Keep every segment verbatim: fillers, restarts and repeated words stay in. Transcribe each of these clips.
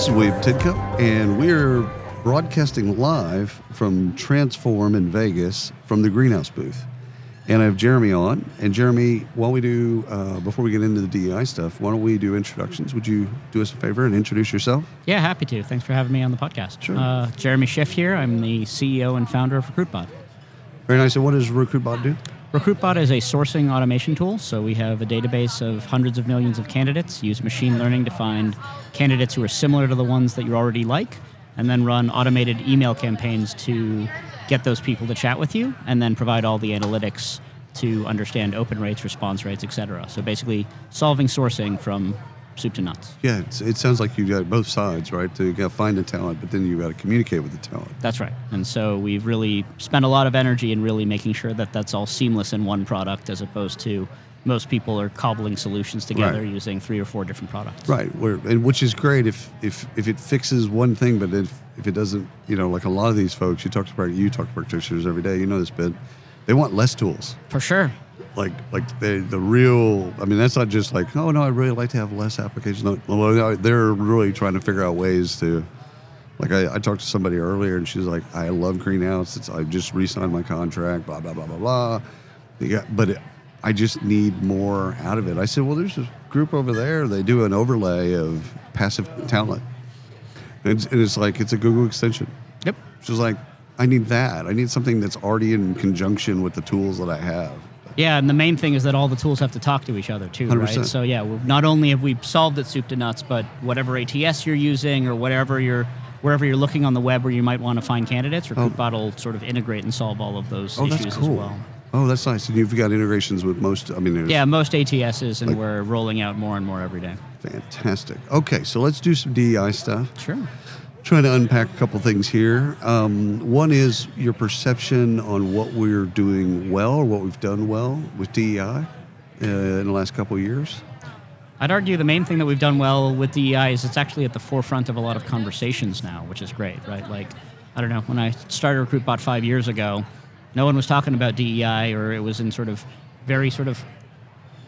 This is William Tincup, and we're broadcasting live from Transform in Vegas from the Greenhouse booth. And I have Jeremy on. And Jeremy, while we do, uh, before we get into the D E I stuff, why don't we do introductions? Would you do us a favor and introduce yourself? Yeah, happy to. Thanks for having me on the podcast. Sure. Uh, Jeremy Schiff here. I'm the C E O and founder of RecruitBot. Very nice. And what does RecruitBot do? RecruitBot is a sourcing automation tool, so we have a database of hundreds of millions of candidates, use machine learning to find candidates who are similar to the ones that you already like, and then run automated email campaigns to get those people to chat with you, and then provide all the analytics to understand open rates, response rates, et cetera. So basically solving sourcing from soup to nuts. Yeah, it's, it sounds like you've got both sides, right? So you've got to find the talent, but then you've got to communicate with the talent. That's right. And so we've really spent a lot of energy in really making sure that that's all seamless in one product, as opposed to most people are cobbling solutions together, right, using three or four different products. Right, We're, and which is great if if if it fixes one thing, but if, if it doesn't, you know, like a lot of these folks, you talk to you talk to practitioners every day, you know this, but they want less tools. For sure. Like, like they, the real, I mean, that's not just like, oh, no, I'd really like to have less applications. No, no, they're really trying to figure out ways to, like, I, I talked to somebody earlier, and she's like, I love Greenhouse. It's, I just re-signed my contract, blah, blah, blah, blah, blah. Yeah, but it, I just need more out of it. I said, well, there's a group over there. They do an overlay of passive talent. And it's, and it's like, it's a Google extension. Yep. She's like, I need that. I need something that's already in conjunction with the tools that I have. Yeah, and the main thing is that all the tools have to talk to each other, too, one hundred percent. Right? So, yeah, not only have we solved it soup to nuts, but whatever A T S you're using or whatever you're, wherever you're looking on the web where you might want to find candidates, RecruitBot oh. will sort of integrate and solve all of those oh, issues that's cool. as well. Oh, that's nice. And you've got integrations with most, I mean... Yeah, most A T Ss, and like, we're rolling out more and more every day. Fantastic. Okay, so let's do some D E I stuff. Sure. Trying to unpack a couple things here. Um, one is your perception on what we're doing well or what we've done well with D E I uh, in the last couple of years. I'd argue the main thing that we've done well with D E I is it's actually at the forefront of a lot of conversations now, which is great, right? Like, I don't know, when I started RecruitBot five years ago, no one was talking about D E I, or it was in sort of very sort of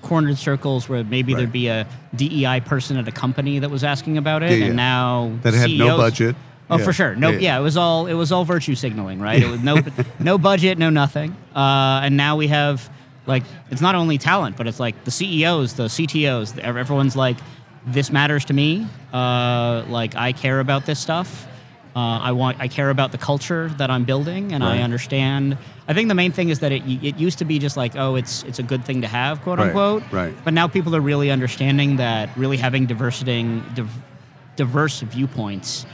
cornered circles where maybe right. there'd be a D E I person at a company that was asking about it, yeah, yeah. and now that had C E Os, no budget. Oh, yeah. for sure, no, yeah, yeah. yeah, it was all it was all virtue signaling, right? It was no, no budget, no nothing, uh, and now we have like it's not only talent, but it's like the C E Os, the C T Os, everyone's like, this matters to me, uh, like I care about this stuff. Uh, I want. I care about the culture that I'm building, and right. I understand. I think the main thing is that it it used to be just like, oh, it's it's a good thing to have, quote right. unquote. Right. But now people are really understanding that really having diversity, diverse viewpoints,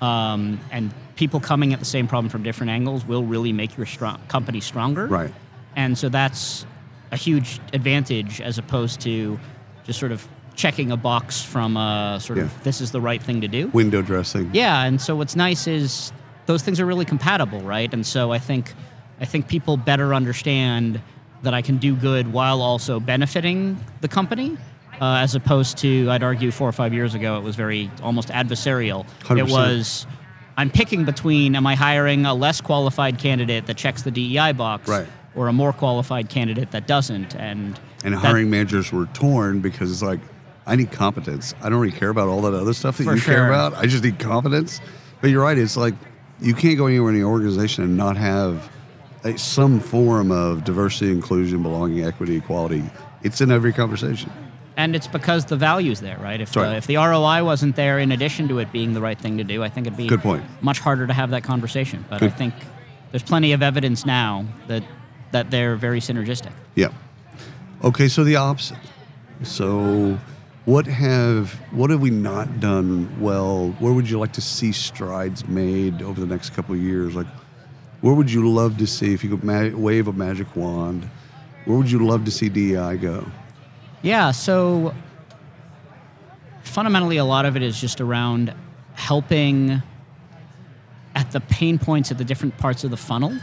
um, and people coming at the same problem from different angles will really make your strong, company stronger. Right. And so that's a huge advantage as opposed to just sort of checking a box from a sort yeah. of, this is the right thing to do. Window dressing. Yeah, and so what's nice is those things are really compatible, right? And so I think I think people better understand that I can do good while also benefiting the company, uh, as opposed to, I'd argue four or five years ago, it was very almost adversarial. one hundred percent. It was, I'm picking between, am I hiring a less qualified candidate that checks the D E I box? Right. Or a more qualified candidate that doesn't, and... And hiring that, managers were torn because it's like, I need competence. I don't really care about all that other stuff that For you sure. care about. I just need competence. But you're right. It's like you can't go anywhere in the organization and not have a, some form of diversity, inclusion, belonging, equity, equality. It's in every conversation. And it's because the value's there, right? If the, if the R O I wasn't there in addition to it being the right thing to do, I think it'd be Good point. much harder to have that conversation. But Good. I think there's plenty of evidence now that, that they're very synergistic. Yeah. Okay, so the opposite. So... What have what have we not done well? Where would you like to see strides made over the next couple of years? Like, where would you love to see, if you could ma- wave a magic wand, where would you love to see D E I go? Yeah, so fundamentally a lot of it is just around helping at the pain points at the different parts of the funnel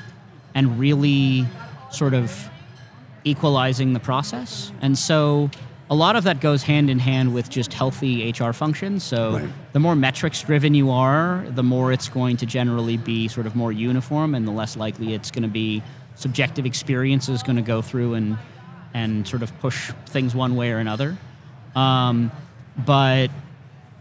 and really sort of equalizing the process. And so... A lot of that goes hand in hand with just healthy H R functions. So right. the more metrics driven you are, the more it's going to generally be sort of more uniform, and the less likely it's going to be subjective experiences going to go through and and sort of push things one way or another. Um, but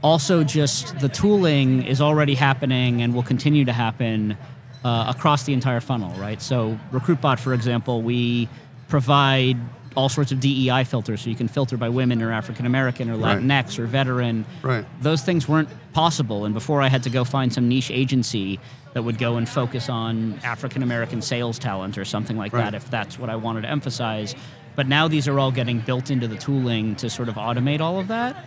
also just the tooling is already happening and will continue to happen uh, across the entire funnel, right? So RecruitBot, for example, we provide all sorts of D E I filters, so you can filter by women or African American or Latinx right. or veteran. Right. Those things weren't possible, and before I had to go find some niche agency that would go and focus on African American sales talent or something like right. that, if that's what I wanted to emphasize. But now these are all getting built into the tooling to sort of automate all of that.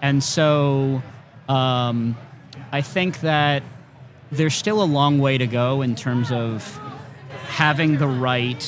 And so um, I think that there's still a long way to go in terms of having the right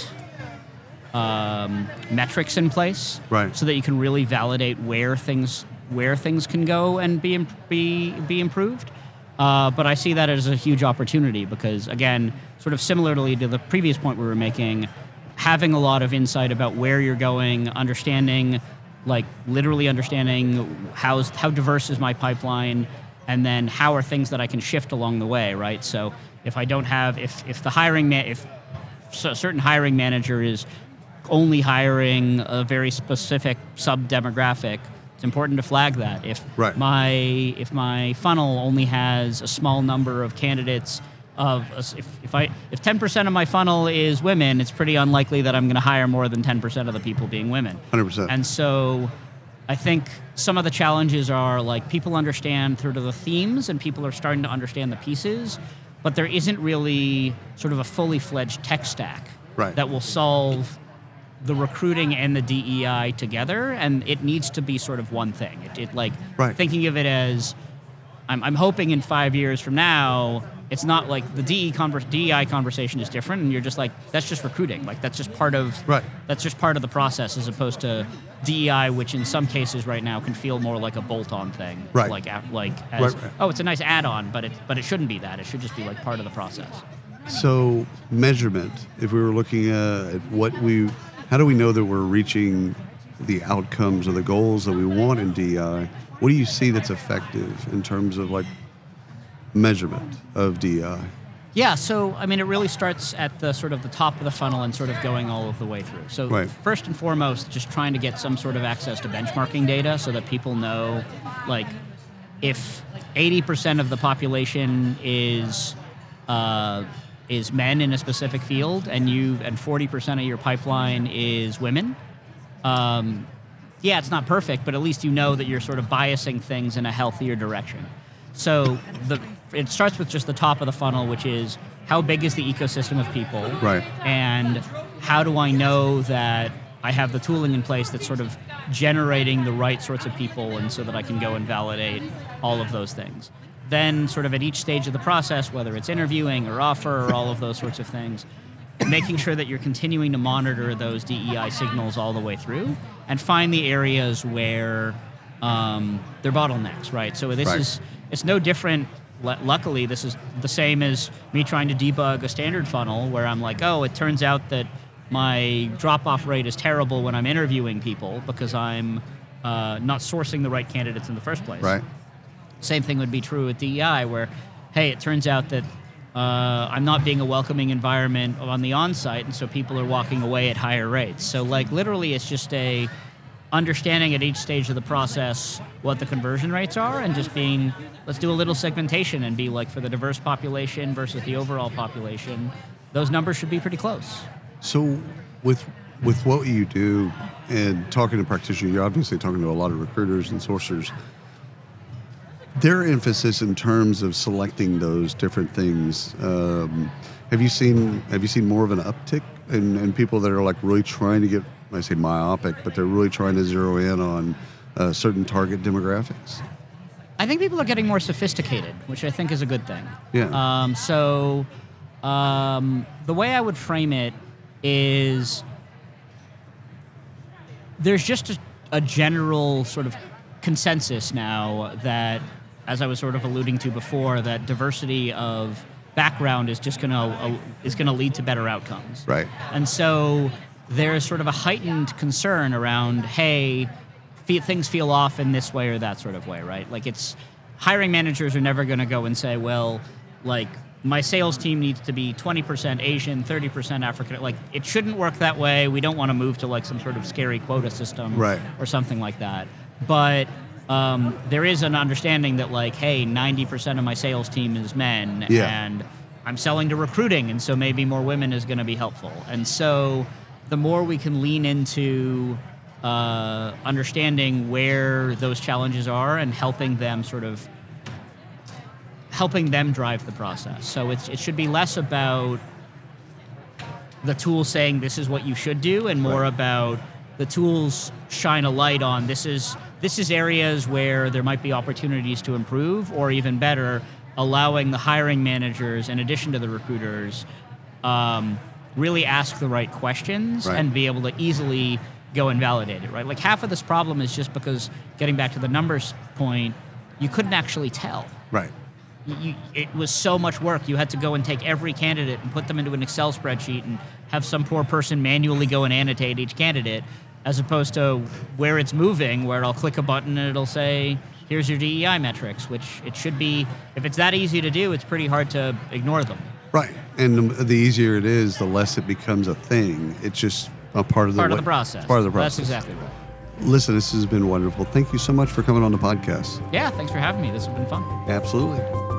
Um, metrics in place, right. so that you can really validate where things where things can go and be be be improved. Uh, but I see that as a huge opportunity because, again, sort of similarly to the previous point we were making, having a lot of insight about where you're going, understanding, like literally understanding how's how diverse is my pipeline, and then how are things that I can shift along the way, right? So if I don't have if if the hiring man if a certain hiring manager is only hiring a very specific sub-demographic, it's important to flag that. If right. my if my funnel only has a small number of candidates, of if if I if ten percent of my funnel is women, it's pretty unlikely that I'm going to hire more than ten percent of the people being women. one hundred percent. And so I think some of the challenges are like people understand sort of the themes and people are starting to understand the pieces, but there isn't really sort of a fully-fledged tech stack right. that will solve the recruiting and the D E I together, and it needs to be sort of one thing. It, it like right. thinking of it as, I'm, I'm hoping in five years from now, it's not like the D E conver- D E I conversation is different, and you're just like, that's just recruiting. Like that's just part of right. that's just part of the process, as opposed to D E I, which in some cases right now can feel more like a bolt-on thing. Right. Like like as, right, right. oh, it's a nice add-on, but it but it shouldn't be that. It should just be like part of the process. So measurement. If we were looking at what we How do we know that we're reaching the outcomes or the goals that we want in D E I? What do you see that's effective in terms of like measurement of D E I? Yeah, so I mean, it really starts at the sort of the top of the funnel and sort of going all of the way through. So right. first and foremost, just trying to get some sort of access to benchmarking data so that people know, like, if eighty percent of the population is uh, is men in a specific field, and you and forty percent of your pipeline is women. Um, yeah, it's not perfect, but at least you know that you're sort of biasing things in a healthier direction. So the it starts with just the top of the funnel, which is how big is the ecosystem of people, right? And how do I know that I have the tooling in place that's sort of generating the right sorts of people, and so that I can go and validate all of those things. Then sort of at each stage of the process, whether it's interviewing or offer or all of those sorts of things, making sure that you're continuing to monitor those D E I signals all the way through and find the areas where um, they're bottlenecks, right? So this right. is, it's no different, luckily, this is the same as me trying to debug a standard funnel where I'm like, oh, it turns out that my drop-off rate is terrible when I'm interviewing people because I'm uh, not sourcing the right candidates in the first place. Right. Same thing would be true with D E I where, hey, it turns out that uh, I'm not being a welcoming environment on the on-site, and so people are walking away at higher rates. So like literally it's just a understanding at each stage of the process what the conversion rates are and just being, let's do a little segmentation and be like for the diverse population versus the overall population, those numbers should be pretty close. So with with what you do and talking to practitioners, you're obviously talking to a lot of recruiters and sourcers. Their emphasis in terms of selecting those different things, um, have you seen have you seen more of an uptick in, in people that are like really trying to get, I say myopic, but they're really trying to zero in on uh, certain target demographics? I think people are getting more sophisticated, which I think is a good thing. Yeah. Um, so um, the way I would frame it is there's just a, a general sort of consensus now that, as I was sort of alluding to before, that diversity of background is just going to uh, is going to lead to better outcomes. Right. And so there's sort of a heightened concern around, hey, fe- things feel off in this way or that sort of way, right? Like it's hiring managers are never going to go and say, well, like my sales team needs to be twenty percent Asian, thirty percent African. Like it shouldn't work that way. We don't want to move to like some sort of scary quota system right. or something like that. But um, there is an understanding that, like, hey, ninety percent of my sales team is men, yeah. and I'm selling to recruiting, and so maybe more women is going to be helpful. And so the more we can lean into uh, understanding where those challenges are and helping them sort of helping them drive the process. So it's, it should be less about the tool saying this is what you should do and more right. about the tools shine a light on this is this is areas where there might be opportunities to improve, or even better, allowing the hiring managers, in addition to the recruiters, um, really ask the right questions right. and be able to easily go and validate it, right? Like half of this problem is just because, getting back to the numbers point, you couldn't actually tell. Right. You, it was so much work. You had to go and take every candidate and put them into an Excel spreadsheet and have some poor person manually go and annotate each candidate, as opposed to where it's moving, where I'll click a button and it'll say, here's your D E I metrics, which it should be. If it's that easy to do, it's pretty hard to ignore them. Right. And the easier it is, the less it becomes a thing. It's just a part of the, part of the process. It's part of the process. That's exactly right. Listen, this has been wonderful. Thank you so much for coming on the podcast. Yeah, thanks for having me. This has been fun. Absolutely.